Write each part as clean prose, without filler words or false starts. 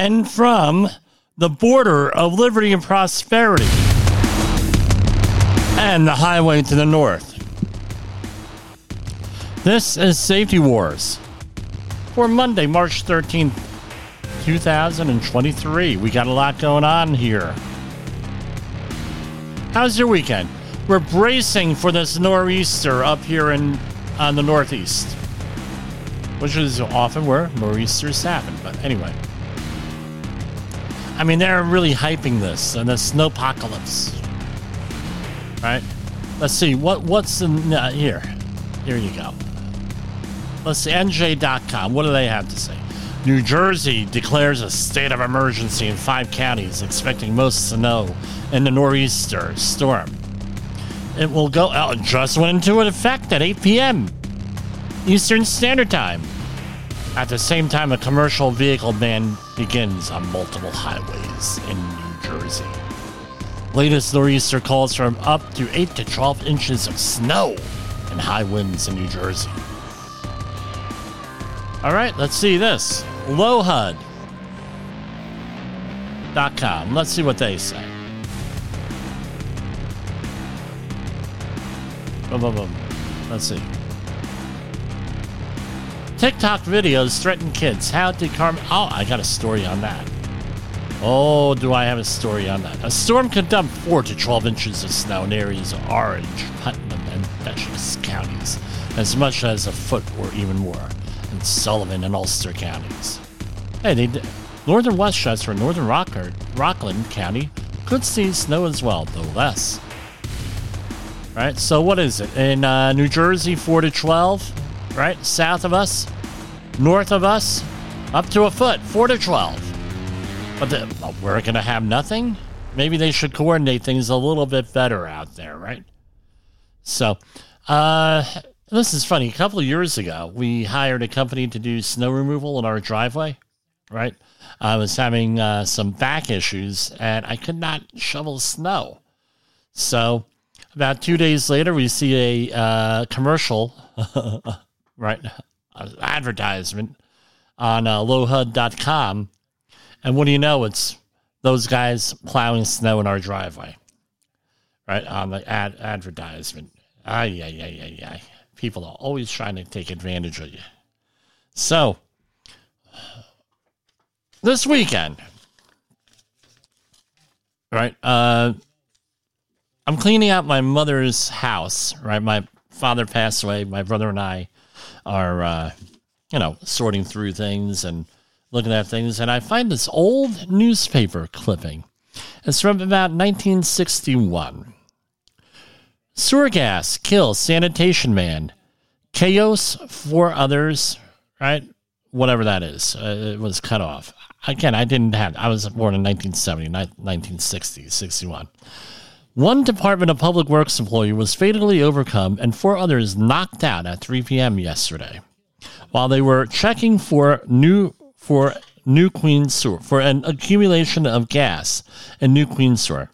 and from the border of liberty and prosperity and the highway to the north. This is Safety Wars for Monday, March 13th, 2023. We got a lot going on here. How's your weekend? We're bracing for this nor'easter up here on the northeast, which is often where nor'easters happen. But anyway, I mean, they're really hyping this and the snowpocalypse, right? Let's see what's in here. Here you go. Let's see, NJ.com. What do they have to say? New Jersey declares a state of emergency in 5 counties, expecting most snow in the nor'easter storm. It will go out. Just went into effect at 8 p.m. Eastern Standard Time. At the same time, a commercial vehicle ban begins on multiple highways in New Jersey. Latest nor'easter calls for up to 8 to 12 inches of snow and high winds in New Jersey. All right, let's see this. lowhud.com. Let's see what they say. Boom, boom, boom. Let's see. TikTok videos threaten kids. How to I got a story on that. Oh, do I have a story on that? A storm could dump 4 to 12 inches of snow in areas of Orange, Putnam, and Dutchess counties, as much as a foot or even more in Sullivan and Ulster counties. Hey, northern Westchester and northern Rockland County could see snow as well, though less. Right, so what is it? In New Jersey, 4 to 12, right? South of us, north of us, up to a foot, 4 to 12. But we're going to have nothing? Maybe they should coordinate things a little bit better out there, right? So, this is funny. A couple of years ago, we hired a company to do snow removal in our driveway, right? I was having some back issues, and I could not shovel snow. So about 2 days later, we see a commercial, right, advertisement on lowhud.com. And what do you know? It's those guys plowing snow in our driveway, right, on the advertisement. Ay, ay, ay, ay, ay. People are always trying to take advantage of you. So, this weekend, right, I'm cleaning out my mother's house, right? My father passed away. My brother and I are, sorting through things and looking at things. And I find this old newspaper clipping. It's from about 1961. Sewer gas kills sanitation man. Chaos for others, right? Whatever that is. It was cut off. Again, I was born in 1970, 1960, 61. One Department of Public Works employee was fatally overcome and 4 others knocked out at 3 p.m. yesterday while they were checking for new Queens Sewer for an accumulation of gas in New Queens Sewer.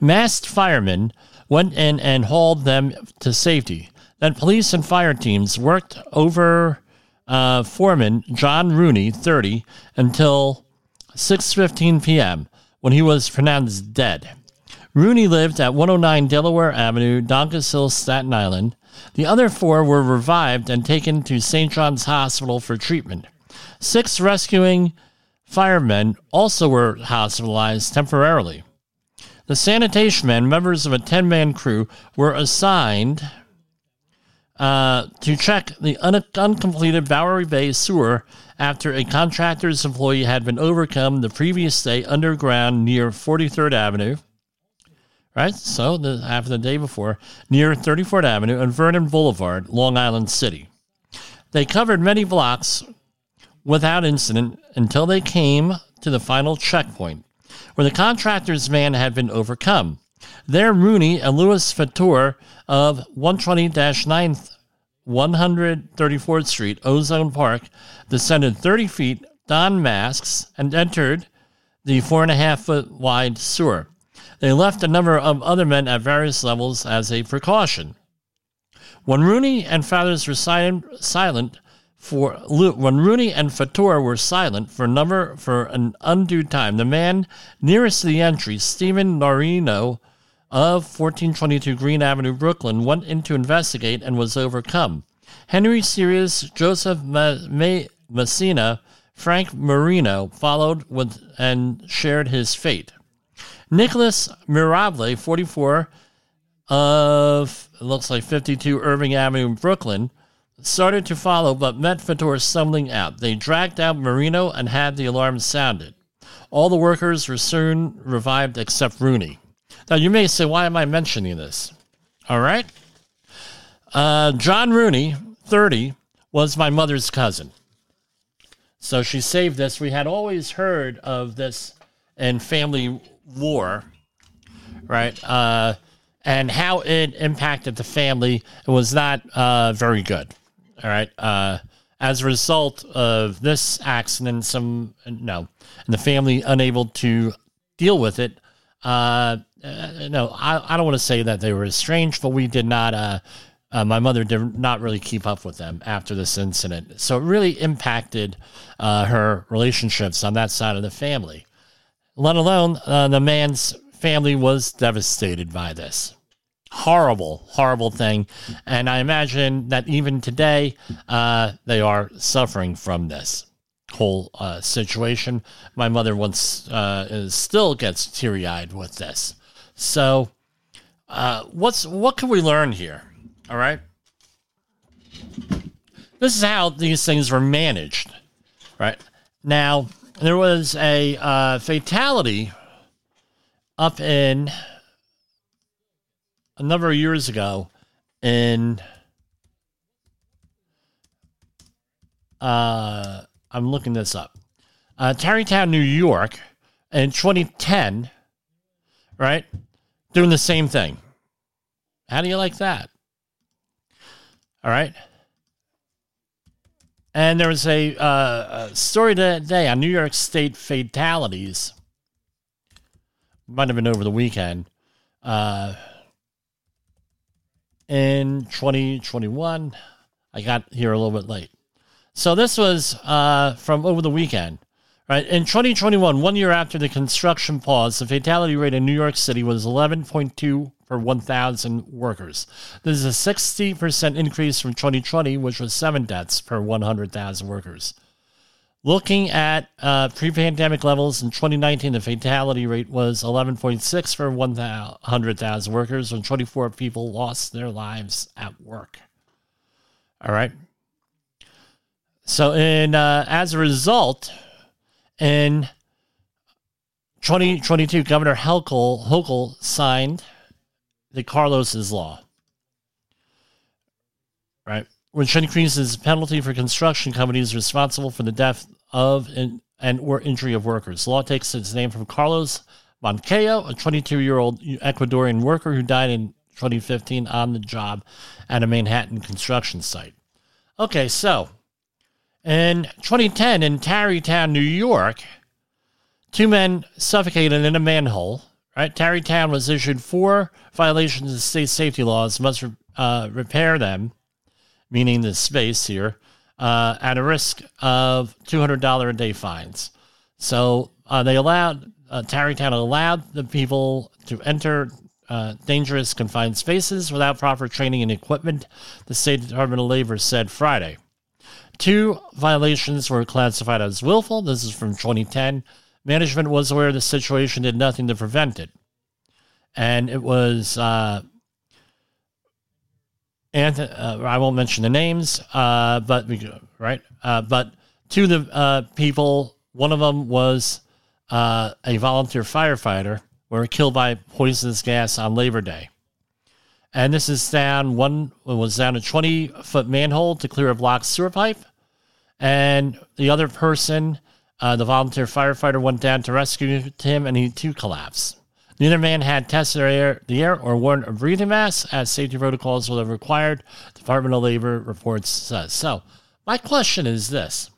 Masked firemen went in and hauled them to safety. Then police and fire teams worked over foreman John Rooney, 30, until 6:15 p.m. when he was pronounced dead. Rooney lived at 109 Delaware Avenue, Doncas Hill, Staten Island. The other 4 were revived and taken to St. John's Hospital for treatment. 6 rescuing firemen also were hospitalized temporarily. The sanitation men, members of a 10-man crew, were assigned to check the uncompleted Bowery Bay sewer after a contractor's employee had been overcome the previous day underground near 43rd Avenue. Right, so after the day before, near 34th Avenue and Vernon Boulevard, Long Island City. They covered many blocks without incident until they came to the final checkpoint, where the contractor's van had been overcome. There, Rooney and Louis Fator of 120-9th 134th Street, Ozone Park, descended 30 feet, donned masks, and entered the 4.5-foot-wide sewer. They left a number of other men at various levels as a precaution. When Rooney and Fathers were silent, when Rooney and Fatura were silent for an undue time, the man nearest to the entry, Stephen Norino of 1422 Green Avenue, Brooklyn, went in to investigate and was overcome. Henry Sirius, Joseph Messina, Frank Marino followed with and shared his fate. Nicholas Mirable, 44 of, it looks like 52 Irving Avenue, Brooklyn, started to follow but met Fator stumbling out. They dragged out Marino and had the alarm sounded. All the workers were soon revived except Rooney. Now, you may say, why am I mentioning this? All right. John Rooney, 30, was my mother's cousin. So she saved us. We had always heard of this in family war, right? And how it impacted the family. It was not very good. All right. As a result of this accident, and the family unable to deal with it. I don't want to say that they were estranged, but we did not. My mother did not really keep up with them after this incident, so it really impacted her relationships on that side of the family. Let alone the man's family was devastated by this horrible, horrible thing, and I imagine that even today they are suffering from this whole situation. My mother once still gets teary-eyed with this. So, what can we learn here? All right, this is how these things were managed. Right now, there was a fatality up in a number of years ago in. I'm looking this up. Tarrytown, New York, in 2010, right? Doing the same thing. How do you like that? All right. And there was a story today on New York State fatalities. Might have been over the weekend. In 2021. I got here a little bit late. So this was from over the weekend, right? In 2021, 1 year after the construction pause, the fatality rate in New York City was 11.2 per 1,000 workers. This is a 60% increase from 2020, which was 7 deaths per 100,000 workers. Looking at pre-pandemic levels, in 2019, the fatality rate was 11.6 per 100,000 workers, when 24 people lost their lives at work. All right. So, as a result, in 2022, Governor Hochul signed the Carlos's Law, right, which increases penalty for construction companies responsible for the death of and/or injury of workers. The law takes its name from Carlos Moncayo, a 22-year-old Ecuadorian worker who died in 2015 on the job at a Manhattan construction site. Okay, so. In 2010, in Tarrytown, New York, 2 men suffocated in a manhole. Right, Tarrytown was issued 4 violations of state safety laws, must repair them, meaning the space here, at a risk of $200 a day fines. So Tarrytown allowed the people to enter dangerous confined spaces without proper training and equipment, the State Department of Labor said Friday. 2 violations were classified as willful. This is from 2010. Management was aware the situation, did nothing to prevent it. And it was, I won't mention the names, but 2 of the people, one of them was a volunteer firefighter, were killed by poisonous gas on Labor Day. And this is down a 20-foot manhole to clear a blocked sewer pipe. And the other person, the volunteer firefighter, went down to rescue him, and he too collapsed. Neither man had tested the air or worn a breathing mask, as safety protocols were required, Department of Labor reports says. So my question is this.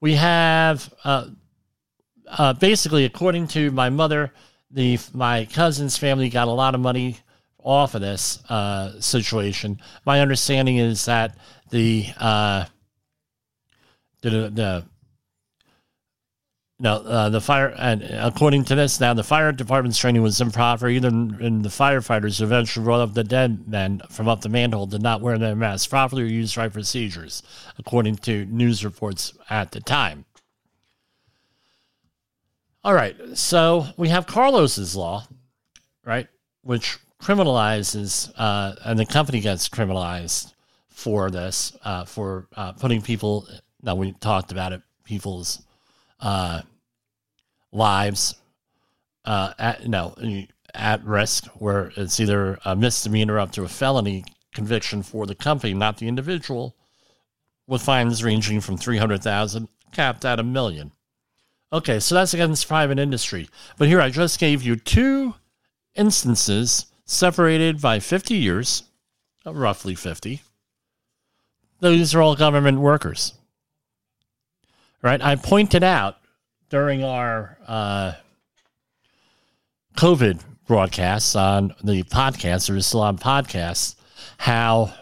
We have, basically, according to my mother, my cousin's family got a lot of money off of this situation. My understanding is that the the fire, and according to this, now the fire department's training was improper. Even the firefighters who eventually brought up the dead men from up the manhole did not wear their masks properly or use right procedures, according to news reports at the time. All right, so we have Carlos's Law, right, which criminalizes, and the company gets criminalized for this, for putting people, now we talked about it, people's lives at risk, where it's either a misdemeanor up to a felony conviction for the company, not the individual, with fines ranging from $300,000 capped at $1 million. Okay, so that's against private industry. But here I just gave you two instances separated by 50 years, roughly 50. These are all government workers. Right, I pointed out during our COVID broadcasts on the podcast, or the Salon podcast, how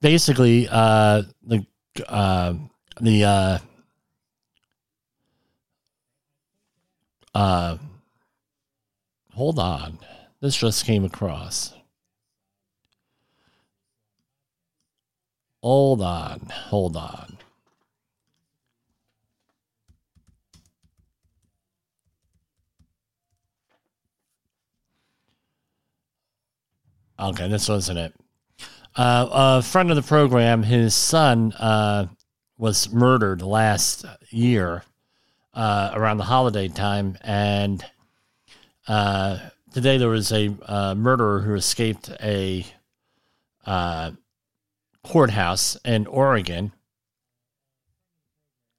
basically hold on, this just came across. Hold on. Okay, this wasn't it. A friend of the program, his son was murdered last year around the holiday time, and today there was a murderer who escaped a courthouse in Oregon.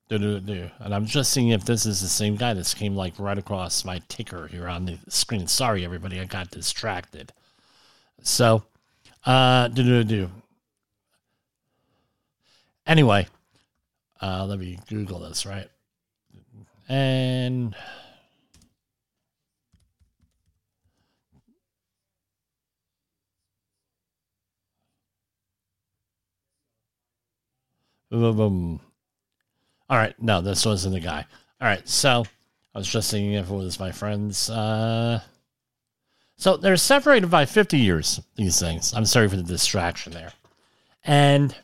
And I'm just seeing if this is the same guy. This came like right across my ticker here on the screen. Sorry, everybody, I got distracted. So, Anyway, let me Google this, right? And boom. All right, no, this wasn't the guy. All right, so I was just thinking if it was my friend's. So they're separated by 50 years, these things. I'm sorry for the distraction there. And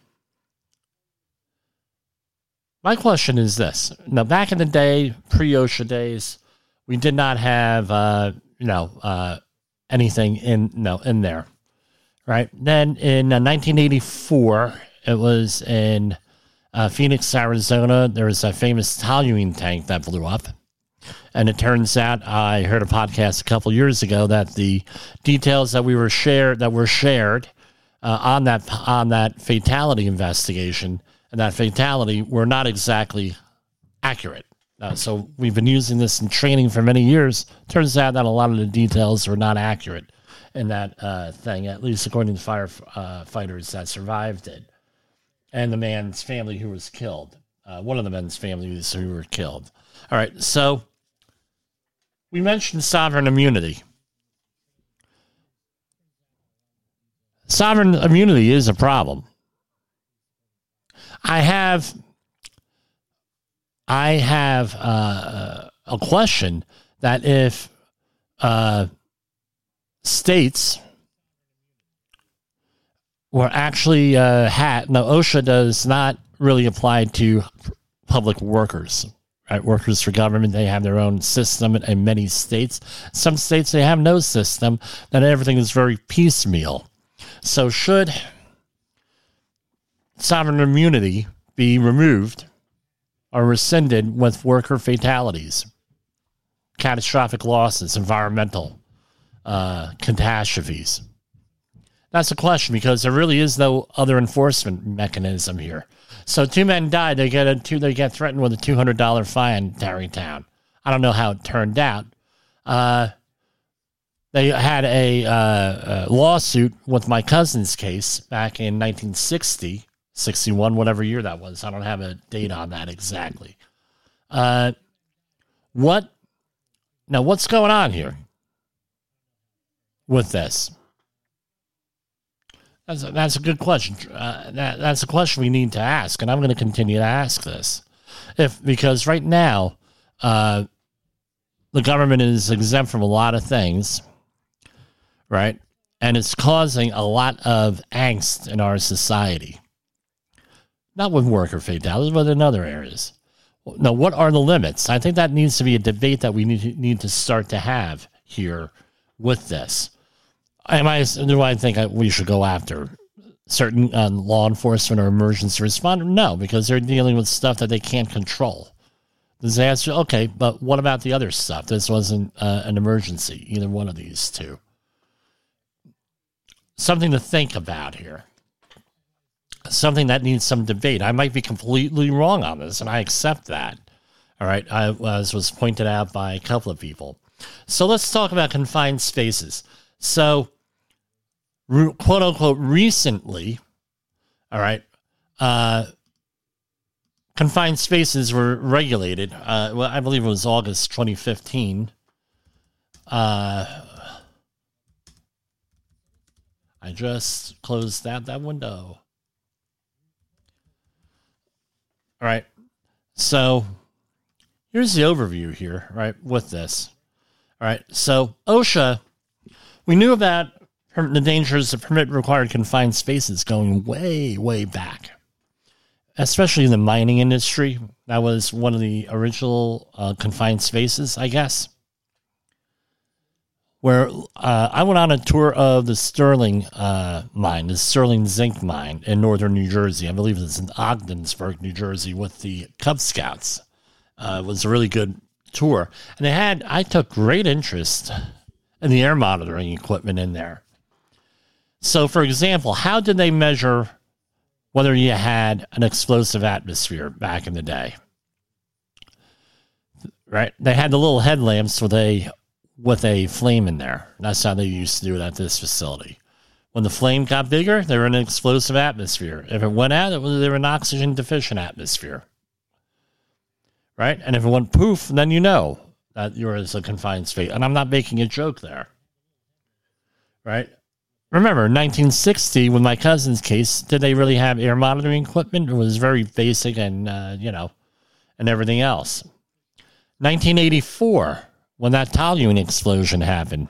my question is this. Now, back in the day, pre-OSHA days, we did not have, anything in there, right? Then in 1984, it was in Phoenix, Arizona. There was a famous toluene tank that blew up. And it turns out, I heard a podcast a couple years ago that the details that were shared on that fatality investigation and that fatality were not exactly accurate. So we've been using this in training for many years. Turns out that a lot of the details were not accurate in that thing, at least according to firefighters that survived it and the man's family who was killed. One of the men's families who were killed. All right, so we mentioned sovereign immunity. Sovereign immunity is a problem. I have a question that if states were actually OSHA does not really apply to public workers. Right, workers for government, they have their own system in many states. Some states, they have no system, and everything is very piecemeal. So should sovereign immunity be removed or rescinded with worker fatalities, catastrophic losses, environmental catastrophes? That's a question, because there really is no other enforcement mechanism here. So two men died. They get threatened with a $200 fine in Tarrytown. I don't know how it turned out. They had a lawsuit with my cousin's case back in 1960, 61, whatever year that was. I don't have a date on that exactly. What's going on here with this? That's a good question. That's a question we need to ask, and I'm going to continue to ask this, because right now the government is exempt from a lot of things, right? And it's causing a lot of angst in our society. Not with worker fatalities, but in other areas. Now, what are the limits? I think that needs to be a debate that we need to start to have here with this. Do I think we should go after certain law enforcement or emergency responder? No, because they're dealing with stuff that they can't control. Disaster, okay, but what about the other stuff? This wasn't an emergency, either one of these two. Something to think about here. Something that needs some debate. I might be completely wrong on this, and I accept that. All right, as was pointed out by a couple of people. So let's talk about confined spaces. So, quote unquote, recently, all right, confined spaces were regulated. Well, I believe it was August 2015. I just closed that window. All right, so here's the overview here, right, with this. All right, so OSHA, we knew about the dangers of permit-required confined spaces going way, way back, especially in the mining industry. That was one of the original confined spaces, I guess, where I went on a tour of the Sterling mine, the Sterling zinc mine in northern New Jersey. I believe it's in Ogdensburg, New Jersey, with the Cub Scouts. It was a really good tour. And I took great interest in the air monitoring equipment in there. So, for example, how did they measure whether you had an explosive atmosphere back in the day? Right? They had the little headlamps with a flame in there. That's how they used to do it at this facility. When the flame got bigger, they were in an explosive atmosphere. If it went out, they were in an oxygen deficient atmosphere. Right? And if it went poof, then you know that you're in a confined space. And I'm not making a joke there. Right? Remember, in 1960, with my cousin's case, did they really have air monitoring equipment? It was very basic and, and everything else. 1984. When that toluene explosion happened,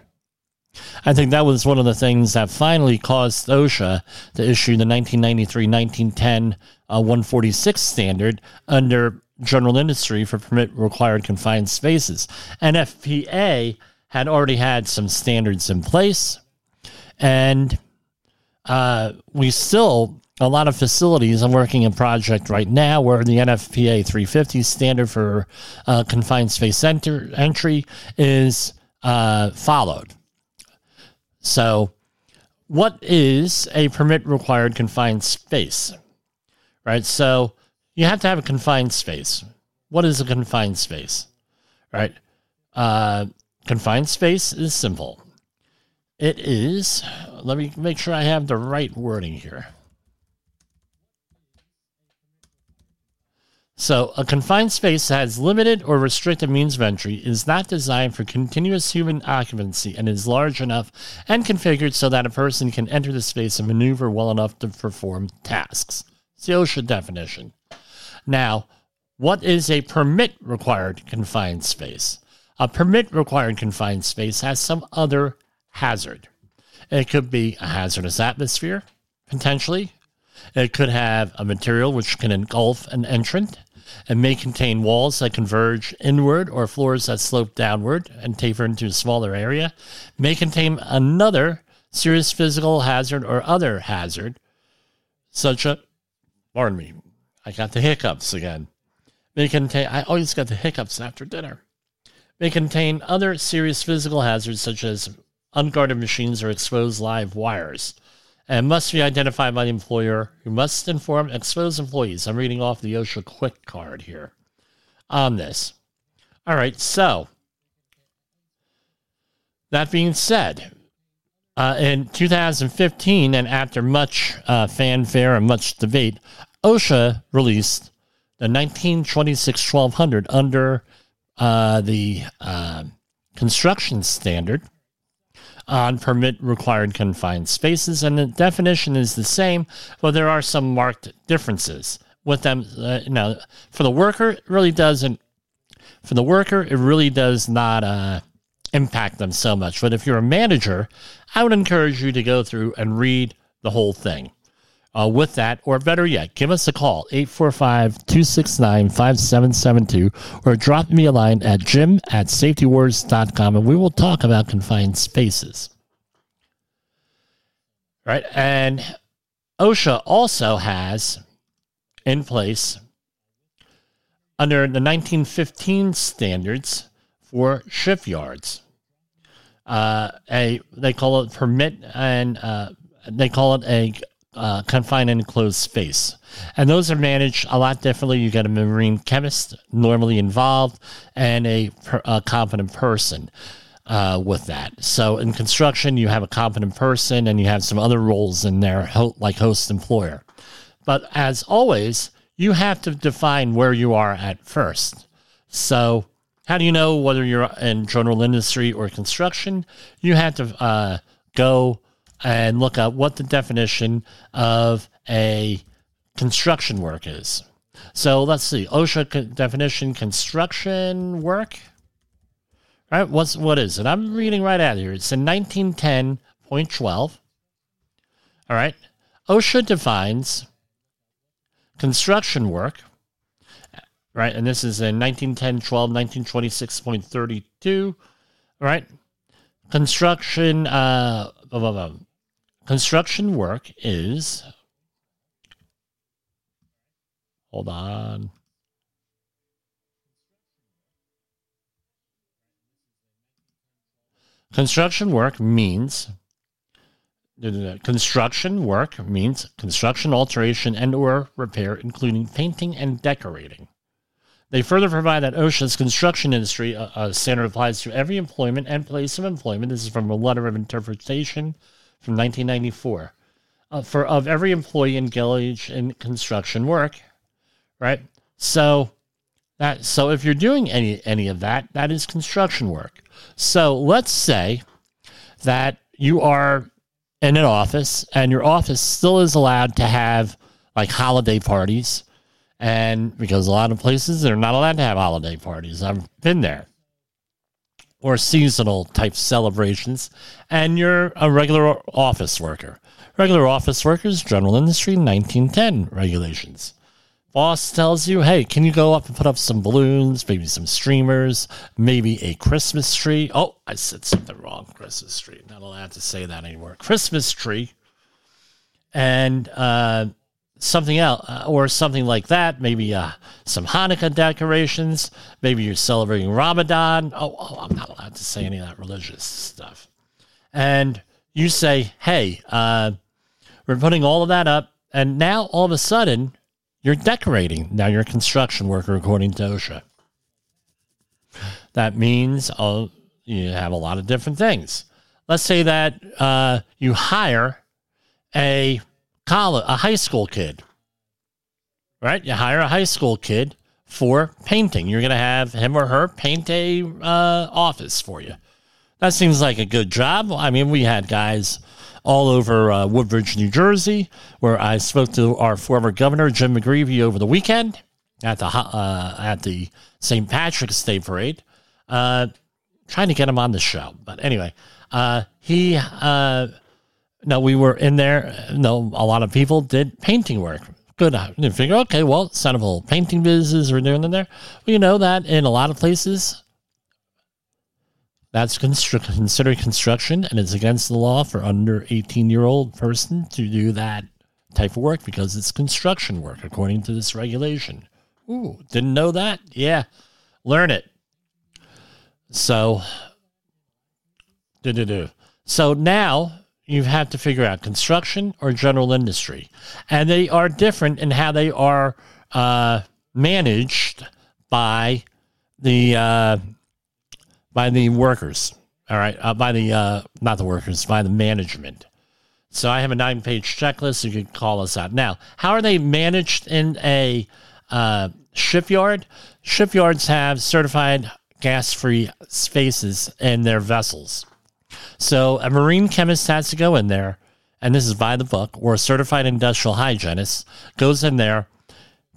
I think that was one of the things that finally caused OSHA to issue the 1993-1910 146 standard under general industry for permit-required confined spaces. NFPA had already had some standards in place, and a lot of facilities, I'm working in a project right now where the NFPA 350 standard for confined space entry is followed. So what is a permit-required confined space? Right, so you have to have a confined space. What is a confined space? Right, confined space is simple. It is, let me make sure I have the right wording here. So, a confined space that has limited or restricted means of entry, is not designed for continuous human occupancy, and is large enough and configured so that a person can enter the space and maneuver well enough to perform tasks. It's the OSHA definition. Now, what is a permit-required confined space? A permit-required confined space has some other hazard. It could be a hazardous atmosphere, potentially. It could have a material which can engulf an entrant. It may contain walls that converge inward or floors that slope downward and taper into a smaller area. It may contain another serious physical hazard or other hazard, May contain other serious physical hazards such as unguarded machines or exposed live wires, and must be identified by the employer, who must inform exposed employees. I'm reading off the OSHA quick card here on this. All right, so that being said, in 2015, and after much fanfare and much debate, OSHA released the 1926-1200 under the construction standard on permit-required confined spaces, and the definition is the same, but there are some marked differences with them. For the worker, it really doesn't. For the worker, it really does not impact them so much. But if you're a manager, I would encourage you to go through and read the whole thing. With that, or better yet, give us a call, 845-269-5772, or drop me a line at jim@safetywars.com, and we will talk about confined spaces. Right, and OSHA also has in place, under the 1915 standards for shipyards, they call it permit, and they call it a confined and enclosed space. And those are managed a lot differently. You got a marine chemist normally involved and a competent person with that. So in construction, you have a competent person and you have some other roles in there, like host employer. But as always, you have to define where you are at first. So how do you know whether you're in general industry or construction? You have to go and look up what the definition of a construction work is. So let's see, OSHA definition, construction work. All right, what is it? I'm reading right out of here. It's in 1910.12. All right, OSHA defines construction work, right? And this is in 1910.12, 1926.32, right? Construction, construction work is, hold on. Construction work means construction, alteration, and or repair, including painting and decorating. They further provide that OSHA's construction industry standard applies to every employment and place of employment. This is from a letter of interpretation from 1994. Of every employee engaged in construction work, right? So if you're doing any of that, that is construction work. So let's say that you are in an office and your office still is allowed to have like holiday parties. And because a lot of places, they're not allowed to have holiday parties. I've been there. Or seasonal type celebrations. And you're a regular office worker. Regular office workers, general industry, 1910 regulations. Boss tells you, hey, can you go up and put up some balloons, maybe some streamers, maybe a Christmas tree. Oh, I said something wrong. Christmas tree. Not allowed to say that anymore. Christmas tree. And, something else, or something like that, maybe some Hanukkah decorations, maybe you're celebrating Ramadan. Oh, I'm not allowed to say any of that religious stuff. And you say, hey, we're putting all of that up, and now all of a sudden, you're decorating. Now you're a construction worker, according to OSHA. That means you have a lot of different things. Let's say that you hire a high school kid, right? You hire a high school kid for painting. You're going to have him or her paint a office for you. That seems like a good job. I mean, we had guys all over Woodbridge, New Jersey, where I spoke to our former governor, Jim McGreevy, over the weekend at the St. Patrick's Day Parade, trying to get him on the show. But anyway, no, we were in there. No, a lot of people did painting work. Good. I didn't figure, okay, well, son of a little painting business we're doing in there. Well, you know that in a lot of places, that's considered construction, and it's against the law for under 18-year-old person to do that type of work because it's construction work, according to this regulation. Ooh, didn't know that? Yeah, learn it. So, So now, you have to figure out construction or general industry. And they are different in how they are managed by the workers. All right, by the management. So I have a 9-page checklist. You can call us out. Now, how are they managed in a shipyard? Shipyards have certified gas-free spaces in their vessels. So a marine chemist has to go in there, and this is by the book, or a certified industrial hygienist goes in there,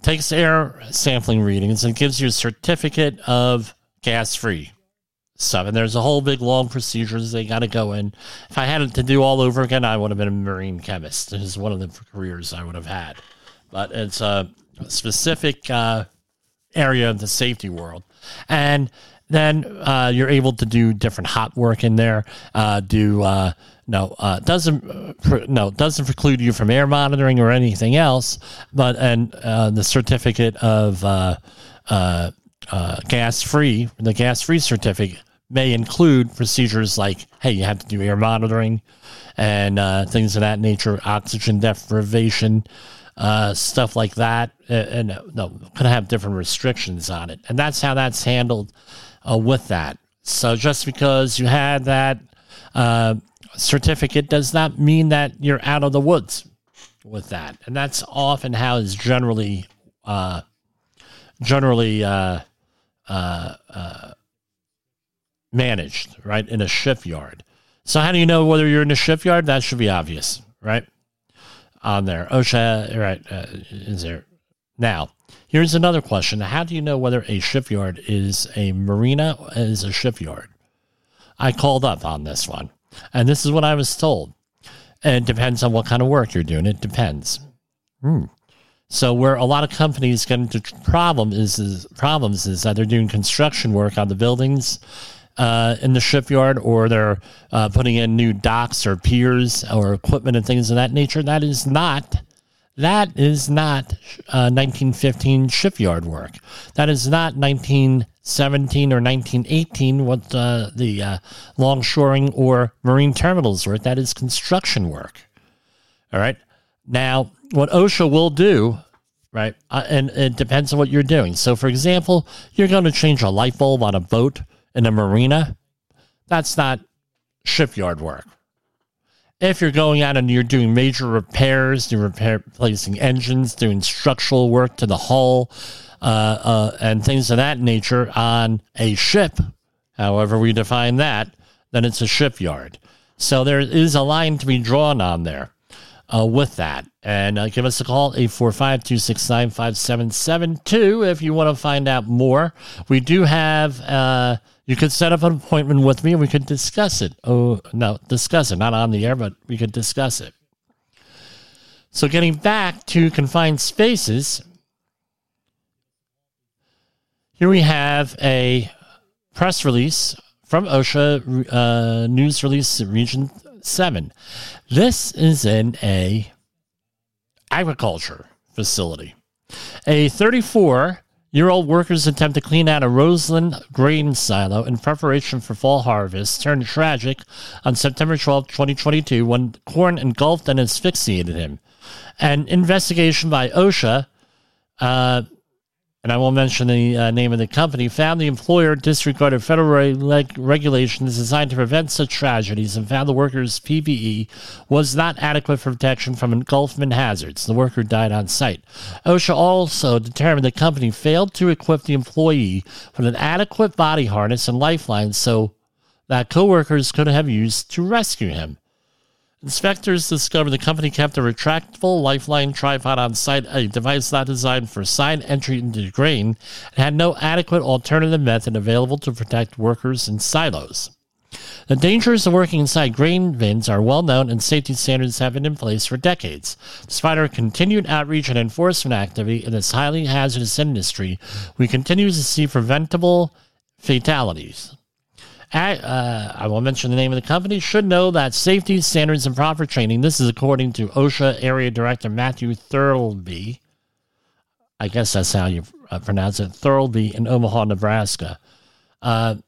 takes air sampling readings, and gives you a certificate of gas-free stuff. And there's a whole big long procedures they got to go in. If I had it to do all over again, I would have been a marine chemist. This is one of the careers I would have had. But it's a specific area of the safety world. And then you're able to do different hot work in there. Doesn't preclude you from air monitoring or anything else. But the certificate of gas-free, the gas-free certificate may include procedures like, hey, you have to do air monitoring and things of that nature, oxygen deprivation. Stuff like that, could have different restrictions on it. And that's how that's handled with that. So just because you had that certificate does not mean that you're out of the woods with that. And that's often how it's generally managed, right, in a shipyard. So how do you know whether you're in a shipyard? That should be obvious, right? On there. OSHA, right, is there. Now, here's another question. How do you know whether a shipyard is a marina or is a shipyard? I called up on this one, and this is what I was told. It depends on what kind of work you're doing. It depends. So where a lot of companies get into problems is that they're doing construction work on the buildings in the shipyard, or they're putting in new docks or piers or equipment and things of that nature. That is not 1915 shipyard work. That is not 1917 or 1918 what the longshoring or marine terminals were. That is construction work. All right. Now, what OSHA will do, right, and it depends on what you're doing. So, for example, you're going to change a light bulb on a boat in a marina, that's not shipyard work. If you're going out and you're doing major repairs, you're replacing engines, doing structural work to the hull, and things of that nature on a ship, however we define that, then it's a shipyard. So there is a line to be drawn on there with that. And give us a call, 845-269-5772, if you want to find out more. We do have... you could set up an appointment with me and we could discuss it. Discuss it. Not on the air, but we could discuss it. So getting back to confined spaces, here we have a press release from OSHA, news release Region 7. This is in a agriculture facility. A 34-year-old workers attempt to clean out a Roseland grain silo in preparation for fall harvest turned tragic on September 12, 2022, when corn engulfed and asphyxiated him. An investigation by OSHA, and I won't mention the name of the company, found the employer disregarded federal regulations designed to prevent such tragedies and found the worker's PPE was not adequate for protection from engulfment hazards. The worker died on site. OSHA also determined the company failed to equip the employee with an adequate body harness and lifeline so that coworkers could have used to rescue him. Inspectors discovered the company kept a retractable lifeline tripod on site, a device not designed for side entry into the grain, and had no adequate alternative method available to protect workers in silos. The dangers of working inside grain bins are well known and safety standards have been in place for decades. Despite our continued outreach and enforcement activity in this highly hazardous industry, we continue to see preventable fatalities. I won't mention the name of the company, should know that safety standards and proper training, this is according to OSHA Area Director Matthew Thurlby, I guess that's how you pronounce it, Thurlby in Omaha, Nebraska. The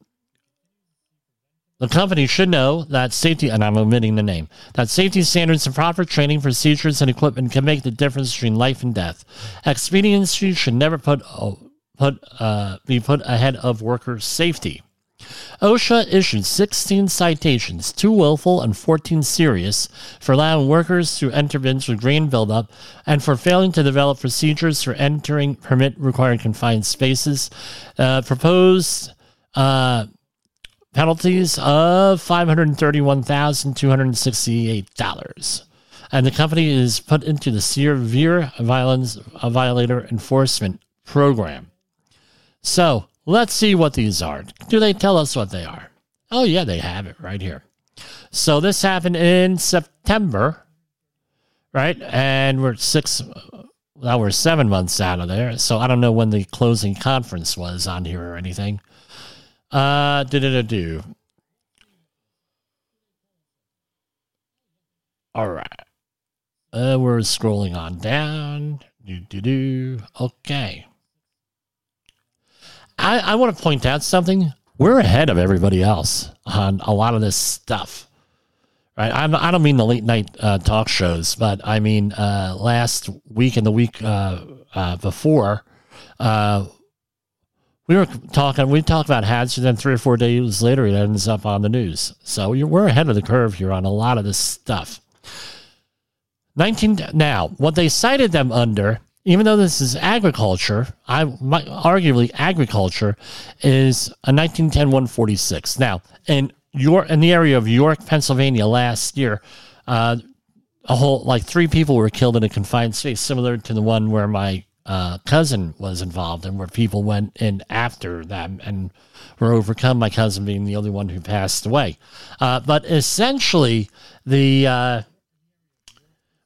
company should know that safety, and I'm omitting the name, that safety standards and proper training, procedures, and equipment can make the difference between life and death. Expediency should never be put ahead of worker safety. OSHA issued 16 citations, 2 willful and 14 serious, for allowing workers to enter bins with grain buildup and for failing to develop procedures for entering permit-required confined spaces. Proposed penalties of $531,268. And the company is put into the severe violence violator enforcement program. So let's see what these are. Do they tell us what they are? Oh, yeah, they have it right here. So this happened in September, right? And we're now we're 7 months out of there. So I don't know when the closing conference was on here or anything. All right. We're scrolling on down. Okay. I want to point out something. We're ahead of everybody else on a lot of this stuff, right? I don't mean the late night talk shows, but I mean last week and the week before, we talked about hazards, and then 3 or 4 days later it ends up on the news. So we're ahead of the curve here on a lot of this stuff. Now, what they cited them under, even though this is agriculture, arguably agriculture is a 1910-146. Now, in the area of York, Pennsylvania, last year, three people were killed in a confined space, similar to the one where my cousin was involved and where people went in after them and were overcome, my cousin being the only one who passed away. But essentially,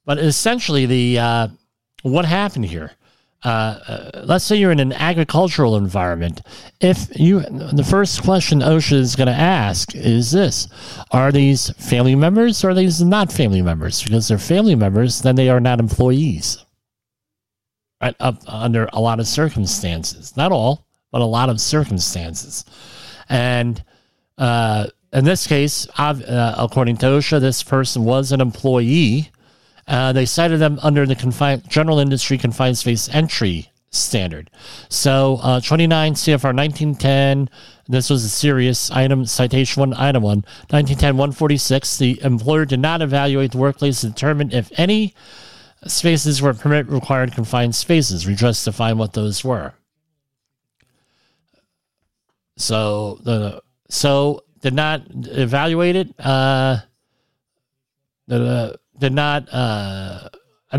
what happened here? Let's say you're in an agricultural environment. The first question OSHA is going to ask is this: are these family members or are these not family members? Because they're family members, then they are not employees. Right, up under a lot of circumstances, not all, but a lot of circumstances, and in this case, according to OSHA, this person was an employee. They cited them under the general industry confined space entry standard. So 29 CFR 1910, this was a serious item, citation 1, item 1, 1910-146. The employer did not evaluate the workplace to determine if any spaces were permit required confined spaces. We just defined what those were. So did not evaluate it. An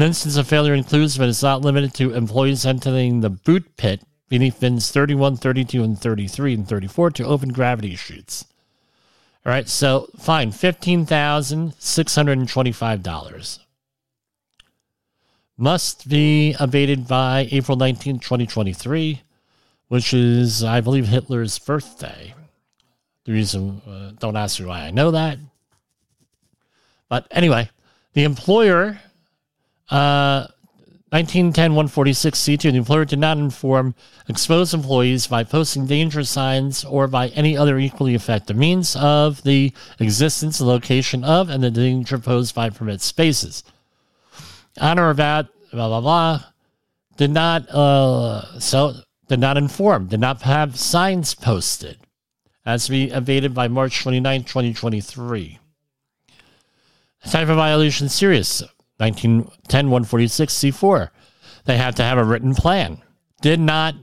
instance of failure includes, but it's not limited to, employees entering the boot pit beneath bins 31, 32, and 33, and 34 to open gravity chutes. All right, so fine, $15,625. Must be abated by April 19, 2023, which is, I believe, Hitler's birthday. The reason, don't ask me why I know that. But anyway, the employer, 1910-146C2, the employer did not inform exposed employees by posting danger signs or by any other equally effective means of the existence, location of, and the danger posed by permit spaces. On or about, blah, blah, blah, did not inform, did not have signs posted. Has to be abated by March 29, 2023. Type of violation serious, 1910-146C4. They have to have a written plan. Did not,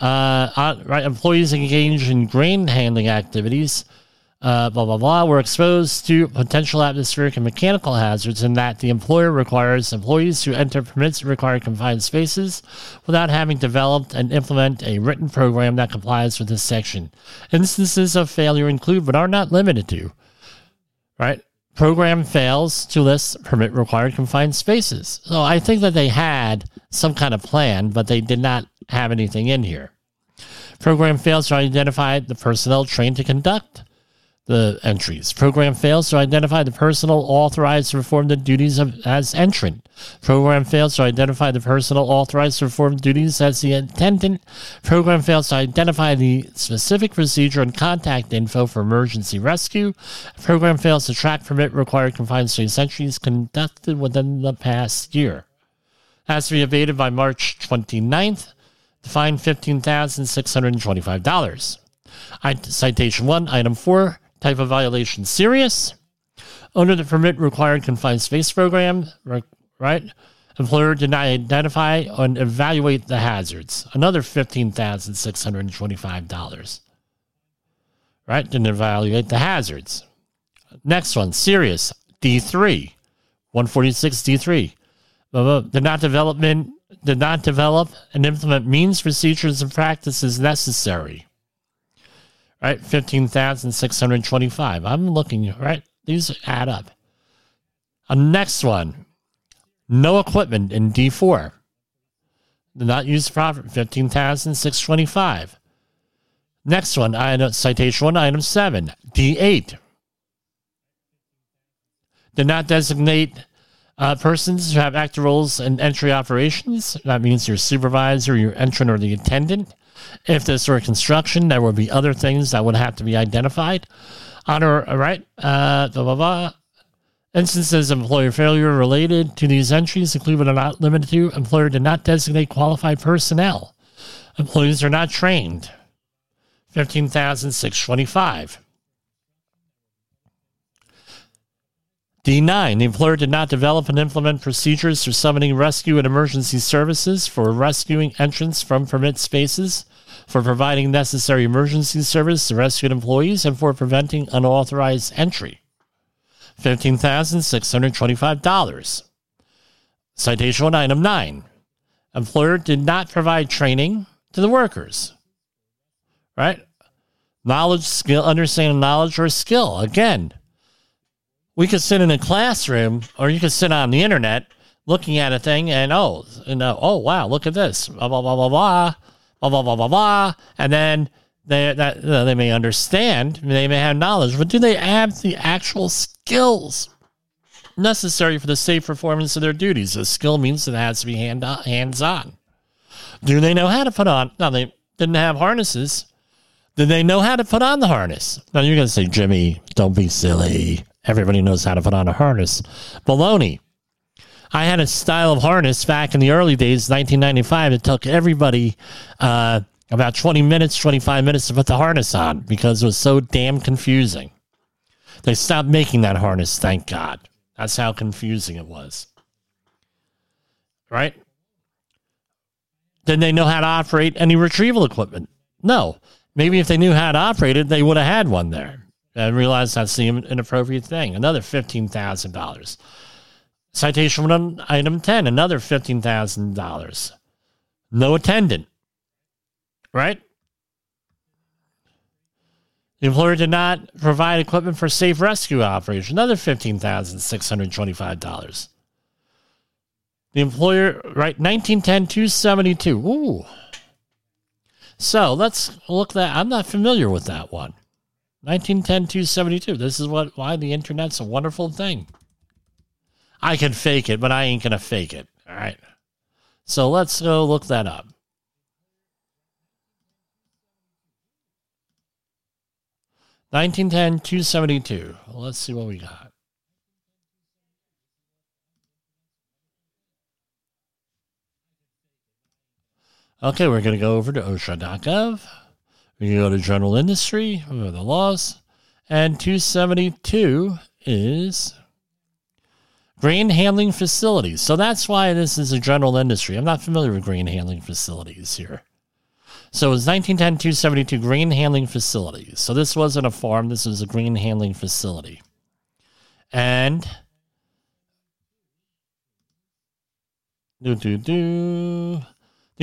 employees engaged in grain handling activities, were exposed to potential atmospheric and mechanical hazards, and that the employer requires employees who enter permits require confined spaces without having developed and implement a written program that complies with this section. Instances of failure include, but are not limited to, right? Program fails to list permit required confined spaces. So I think that they had some kind of plan, but they did not have anything in here. Program fails to identify the personnel trained to conduct the entries. Program fails to identify the personnel authorized to perform the duties as entrant. Program fails to identify the personnel authorized to perform duties as the attendant. Program fails to identify the specific procedure and contact info for emergency rescue. Program fails to track permit required confined space entries conducted within the past year. Has to be abated by March 29th. Fine $15,625. Citation 1, Item 4. Type of violation serious. Under the permit required confined space program, right? Employer did not identify and evaluate the hazards. Another $15,625. right? Can evaluate the hazards. Next one, serious, D3, 146 D3. Did not develop and implement means, procedures, and practices necessary. Right, 15,625. I'm looking, right? These add up. Next one, no equipment in D4. Did not use proper, 15,625. Next one, citation one, item 7, D8. Did not designate persons who have active roles in entry operations. That means your supervisor, your entrant, or the attendant. If this were construction, there would be other things that would have to be identified. Instances of employer failure related to these entries include but are not limited to employer did not designate qualified personnel. Employees are not trained. 15,625. D9, the employer did not develop and implement procedures for summoning rescue and emergency services, for rescuing entrants from permit spaces, for providing necessary emergency service to rescued employees, and for preventing unauthorized entry. $15,625. Citation 1, item 9. Employer did not provide training to the workers. Right? Knowledge, skill, understanding knowledge or skill. Again, we could sit in a classroom, or you could sit on the internet looking at a thing and, wow, look at this, blah, blah, blah, blah, blah, blah, blah, blah, blah, blah. And then they may understand, they may have knowledge, but do they have the actual skills necessary for the safe performance of their duties? The skill means that it has to be hands-on. Do they know how to put on? No, they didn't have harnesses. Did they know how to put on the harness? Now, you're going to say, Jimmy, don't be silly. Everybody knows how to put on a harness. Baloney. I had a style of harness back in the early days, 1995. It took everybody about 25 minutes to put the harness on because it was so damn confusing. They stopped making that harness, thank God. That's how confusing it was. Right? Did they know how to operate any retrieval equipment? No. Maybe if they knew how to operate it, they would have had one there. And realize that's the inappropriate thing. Another $15,000. Citation on item 10, another $15,000. No attendant. Right? The employer did not provide equipment for safe rescue operation. Another $15,625. The employer, right, 1910-272. Ooh. So let's look that. I'm not familiar with that one. 1910-272. This is why the internet's a wonderful thing. I can fake it, but I ain't going to fake it. All right. So let's go look that up. $1910-272. Let's see what we got. Okay, we're going to go over to OSHA.gov. We can go to general industry, over the laws, and 272 is grain handling facilities. So that's why this is a general industry. I'm not familiar with grain handling facilities here. So it's 1910-272 grain handling facilities. So this wasn't a farm. This was a grain handling facility. And the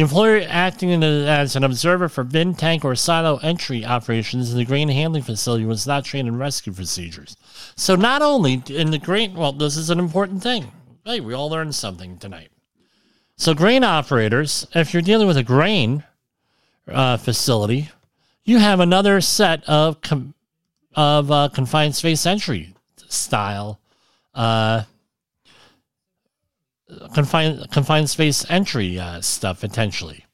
employer acting as an observer for bin, tank, or silo entry operations in the grain handling facility was not trained in rescue procedures. So not only in the grain, well, this is an important thing. Hey, we all learned something tonight. So grain operators, if you're dealing with a grain facility, you have another set of confined space entry style confined space entry stuff, potentially.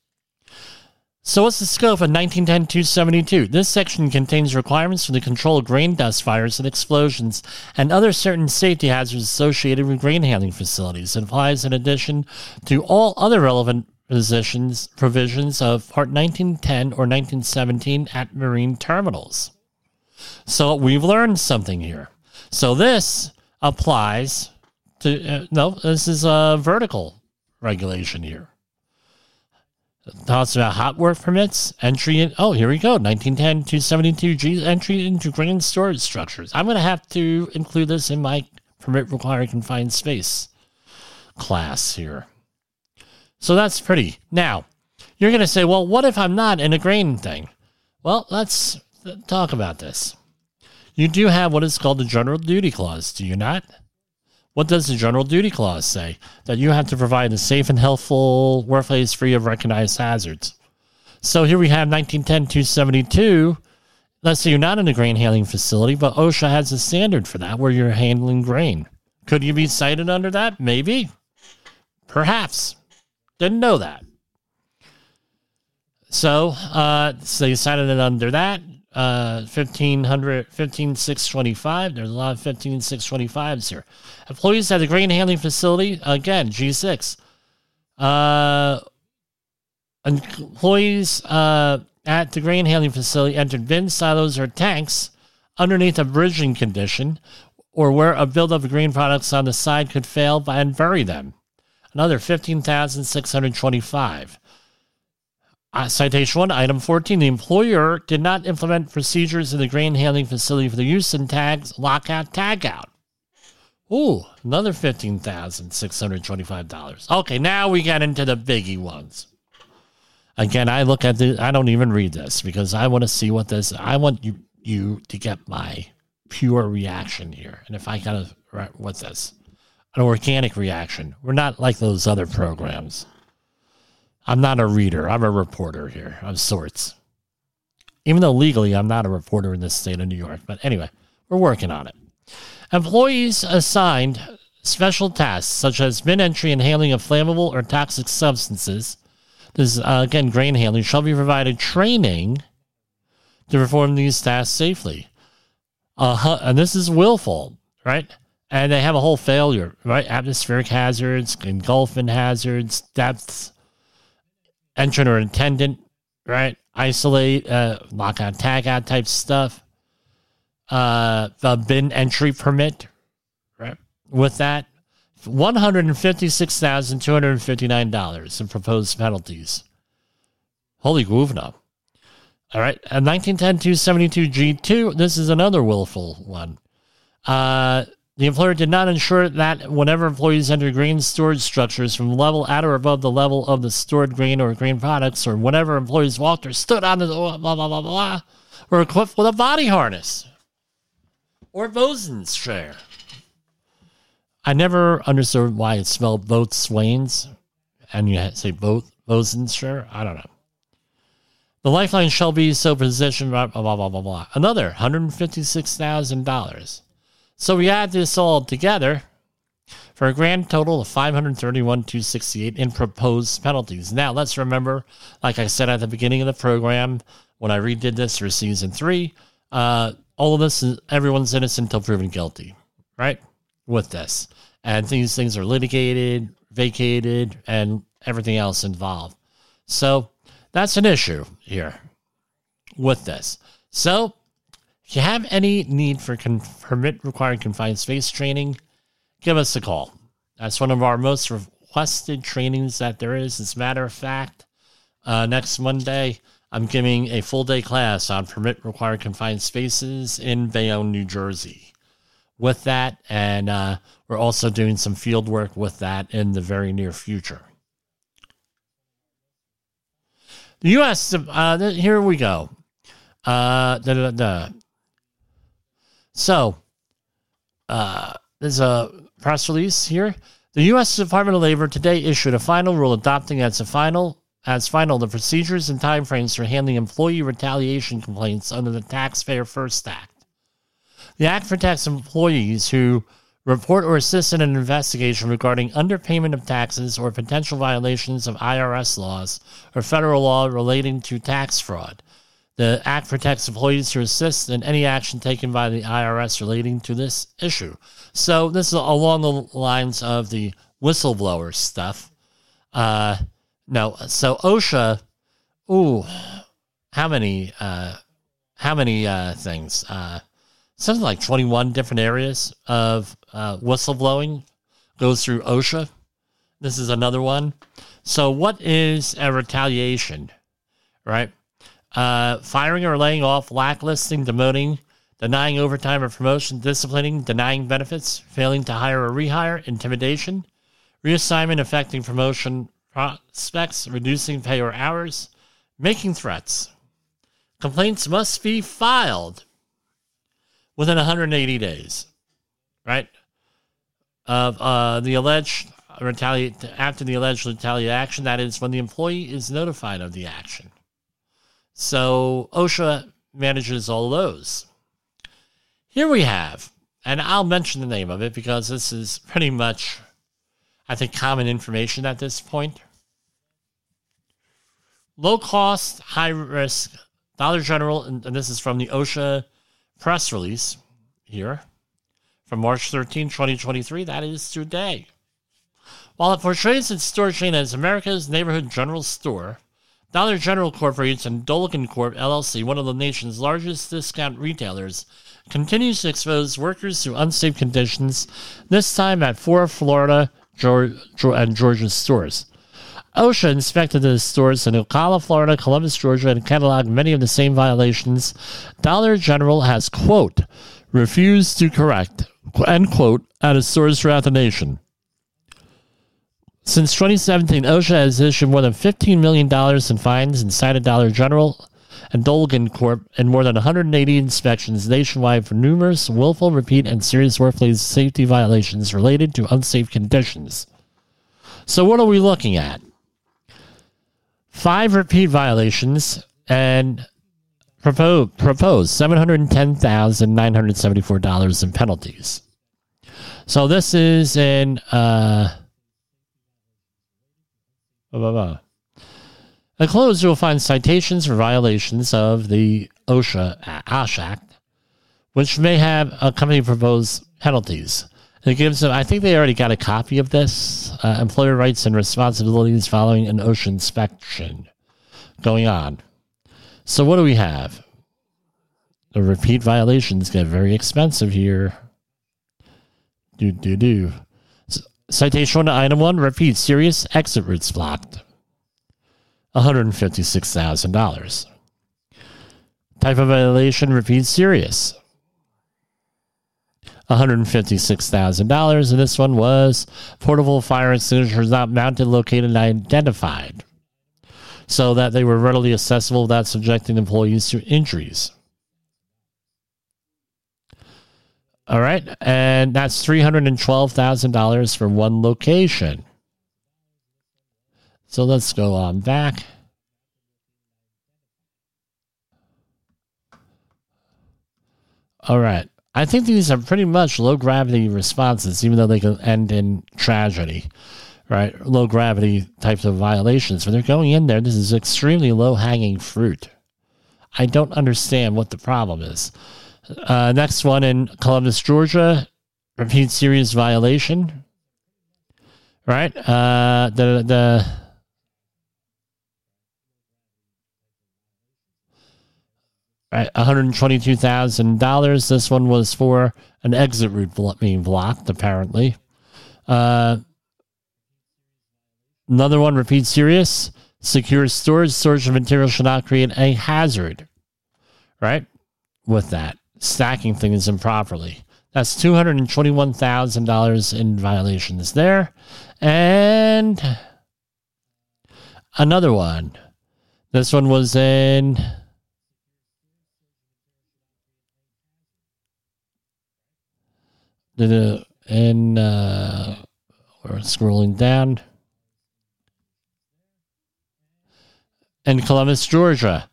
So what's the scope of 1910-272? This section contains requirements for the control of grain dust, fires, and explosions, and other certain safety hazards associated with grain handling facilities. It applies in addition to all other relevant provisions of Part 1910 or 1917 at marine terminals. So we've learned something here. So this applies to, no, this is a vertical regulation here. Thoughts about hot work permits, entry in, oh, here we go, 1910-272G, entry into grain storage structures. I'm going to have to include this in my permit requiring confined space class here. So that's pretty. Now, you're going to say, well, what if I'm not in a grain thing? Well, let's talk about this. You do have what is called the general duty clause, do you not? What does the general duty clause say? That you have to provide a safe and healthful workplace free of recognized hazards. So here we have 1910-272. Let's say you're not in a grain handling facility, but OSHA has a standard for that where you're handling grain. Could you be cited under that? Maybe. Perhaps. Didn't know that. So, so you cited it under that. 15,625. There's a lot of 15,625s here. Employees at the grain handling facility, again, G6. Employees at the grain handling facility entered bins, silos, or tanks underneath a bridging condition or where a buildup of grain products on the side could fail and bury them. Another 15,625. Citation 1, Item 14. The employer did not implement procedures in the grain handling facility for the use in tags, lockout, tagout. Ooh, another $15,625. Okay, now we get into the biggie ones. Again, I look at this. I don't even read this because I want to see what this. I want you to get my pure reaction here. And if I kind of, what's this? An organic reaction. We're not like those other programs. I'm not a reader. I'm a reporter here of sorts. Even though legally I'm not a reporter in the state of New York. But anyway, we're working on it. Employees assigned special tasks such as bin entry and handling of flammable or toxic substances. This is, again, grain handling. Shall be provided training to perform these tasks safely. And this is willful, right? And they have a whole failure, right? Atmospheric hazards, engulfment hazards, depths. Entrant or attendant, right? Isolate, lockout, tagout type stuff. The bin entry permit, right? With that, $156,259 in proposed penalties. Holy goovna. All right. 1910-272G2. This is another willful one. The employer did not ensure that whenever employees enter grain storage structures from level at or above the level of the stored grain or grain products, or whenever employees walked or stood on the blah, blah, blah, blah, were equipped with a body harness or bosun's chair. I never understood why it spelled boatswains and you had to say bosun's chair. I don't know. The lifeline shall be so positioned, blah, blah, blah, blah, blah. Another $156,000. So we add this all together for a grand total of $531,268 in proposed penalties. Now, let's remember, like I said at the beginning of the program, when I redid this for Season 3, all of this is everyone's innocent until proven guilty, right, with this. And these things are litigated, vacated, and everything else involved. So that's an issue here with this. So if you have any need for permit required confined space training, give us a call. That's one of our most requested trainings that there is. As a matter of fact, next Monday, I'm giving a full-day class on permit required confined spaces in Bayonne, New Jersey. With that, and we're also doing some field work with that in the very near future. The U.S., here we go. So, there's a press release here. The U.S. Department of Labor today issued a final rule adopting as final the procedures and timeframes for handling employee retaliation complaints under the Taxpayer First Act. The act protects employees who report or assist in an investigation regarding underpayment of taxes or potential violations of IRS laws or federal law relating to tax fraud. The Act protects employees who assist in any action taken by the IRS relating to this issue. So this is along the lines of the whistleblower stuff. So OSHA, how many things? Something like 21 different areas of whistleblowing goes through OSHA. This is another one. So what is a retaliation, right? Firing or laying off, blacklisting, demoting, denying overtime or promotion, disciplining, denying benefits, failing to hire or rehire, intimidation, reassignment affecting promotion prospects, reducing pay or hours, making threats. Complaints must be filed within 180 days, right, of the alleged after the alleged retaliatory action. That is when the employee is notified of the action. So OSHA manages all those. Here we have, and I'll mention the name of it because this is pretty much, I think, common information at this point. Low-cost, high-risk, Dollar General, and this is from the OSHA press release here from March 13, 2023. That is today. While it portrays its store chain as America's neighborhood general store, Dollar General Corporation and Dolgen Corp, LLC, one of the nation's largest discount retailers, continues to expose workers to unsafe conditions, this time at four Florida and Georgia stores. OSHA inspected the stores in Ocala, Florida, Columbus, Georgia, and cataloged many of the same violations. Dollar General has, quote, refused to correct, end quote, at its stores throughout the nation. Since 2017, OSHA has issued more than $15 million in fines and cited Dollar General and Dolgen Corp and more than 180 inspections nationwide for numerous willful, repeat, and serious workplace safety violations related to unsafe conditions. So what are we looking at? 5 repeat violations and proposed $710,974 in penalties. So this is in enclosed, you'll find citations for violations of the OSHA Act, which may have accompanying proposed penalties. It gives them, I think they already got a copy of this, employer rights and responsibilities following an OSHA inspection going on. So what do we have? The repeat violations get very expensive here. Citation to item 1, repeat serious exit routes blocked. $156,000. Type of violation, repeat serious. $156,000, and this one was portable fire extinguishers not mounted, located, and identified so that they were readily accessible without subjecting employees to injuries. All right, and that's $312,000 for one location. So let's go on back. All right. I think these are pretty much low-gravity responses, even though they can end in tragedy, right? Low-gravity types of violations. When they're going in there, this is extremely low-hanging fruit. I don't understand what the problem is. Next one in Columbus, Georgia, repeat serious violation, right? Right, $122,000. This one was for an exit route being blocked, apparently. Another one, repeat serious. Secure storage. Storage of material should not create a hazard, right? With that, stacking things improperly. That's $221,000 in violations there. And another one. This one was in... And we're scrolling down. In Columbus, Georgia,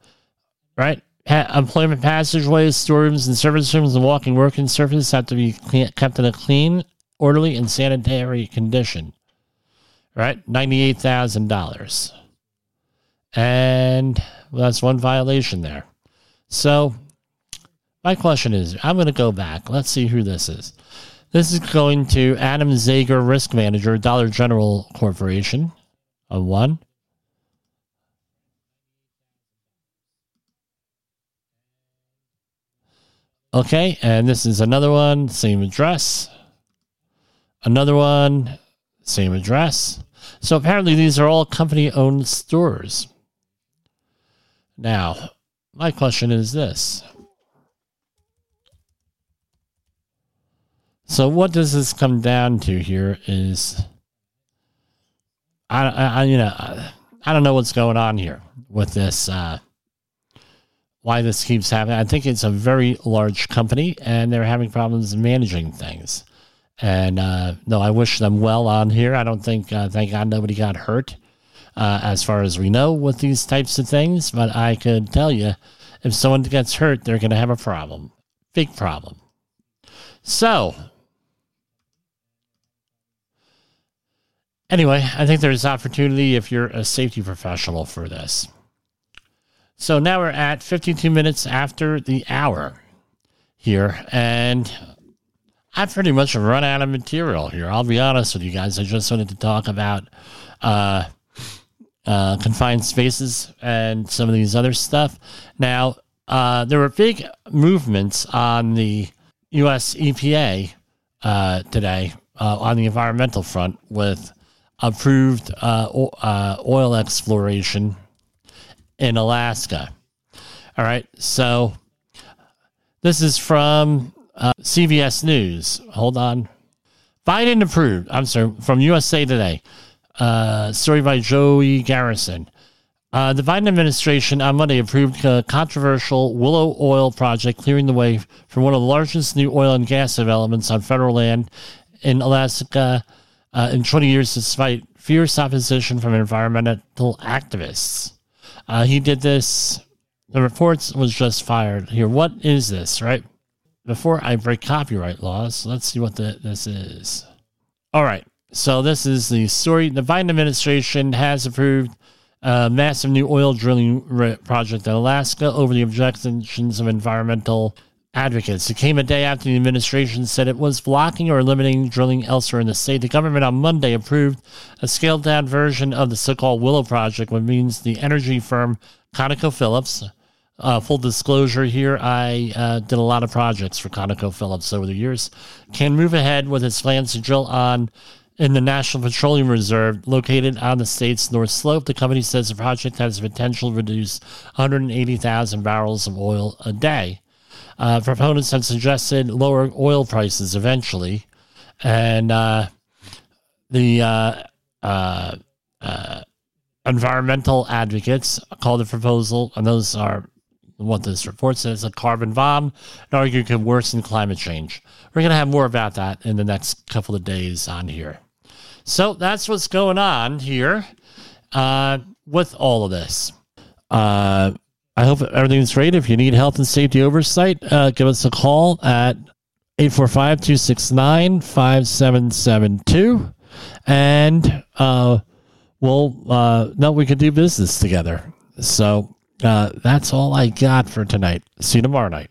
right? Employment passageways, storerooms, and service rooms and walking working surfaces have to be kept in a clean, orderly, and sanitary condition, right? $98,000. And well, that's one violation there. So my question is, I'm going to go back. Let's see who this is. This is going to Adam Zager, Risk Manager, Dollar General Corporation, on one. Okay, and this is another one, same address. Another one, same address. So apparently these are all company-owned stores. Now, my question is this. So what does this come down to here is, I don't know what's going on here with this, why this keeps happening. I think it's a very large company, and they're having problems managing things. And no, I wish them well on here. I don't think, thank God, nobody got hurt, as far as we know, with these types of things. But I could tell you, if someone gets hurt, they're going to have a problem, big problem. So, anyway, I think there's opportunity if you're a safety professional for this. So now we're at 52 minutes after the hour here, and I've pretty much run out of material here. I'll be honest with you guys. I just wanted to talk about confined spaces and some of these other stuff. Now, there were big movements on the U.S. EPA today on the environmental front with approved oil exploration in Alaska. All right, so this is from CBS News. Hold on. Biden approved. I'm sorry, from USA Today. Story by Joey Garrison. The Biden administration on Monday approved a controversial Willow Oil Project, clearing the way for one of the largest new oil and gas developments on federal land in Alaska in 20 years, despite fierce opposition from environmental activists. He did this. The reports was just fired here. What is this, right? Before I break copyright laws, let's see what this is. All right. So this is the story. The Biden administration has approved a massive new oil drilling project in Alaska over the objections of environmental advocates. It came a day after the administration said it was blocking or limiting drilling elsewhere in the state. The government on Monday approved a scaled-down version of the so-called Willow Project, which means the energy firm ConocoPhillips. Full disclosure here, I did a lot of projects for ConocoPhillips over the years, can move ahead with its plans to drill on in the National Petroleum Reserve, located on the state's north slope. The company says the project has the potential to reduce 180,000 barrels of oil a day. Proponents have suggested lower oil prices eventually, and the environmental advocates call the proposal, and those are what this report says, a carbon bomb, and argue it could worsen climate change. We're going to have more about that in the next couple of days on here. So that's what's going on here with all of this. I hope everything's great. If you need health and safety oversight, give us a call at 845-269-5772. And we can do business together. So that's all I got for tonight. See you tomorrow night.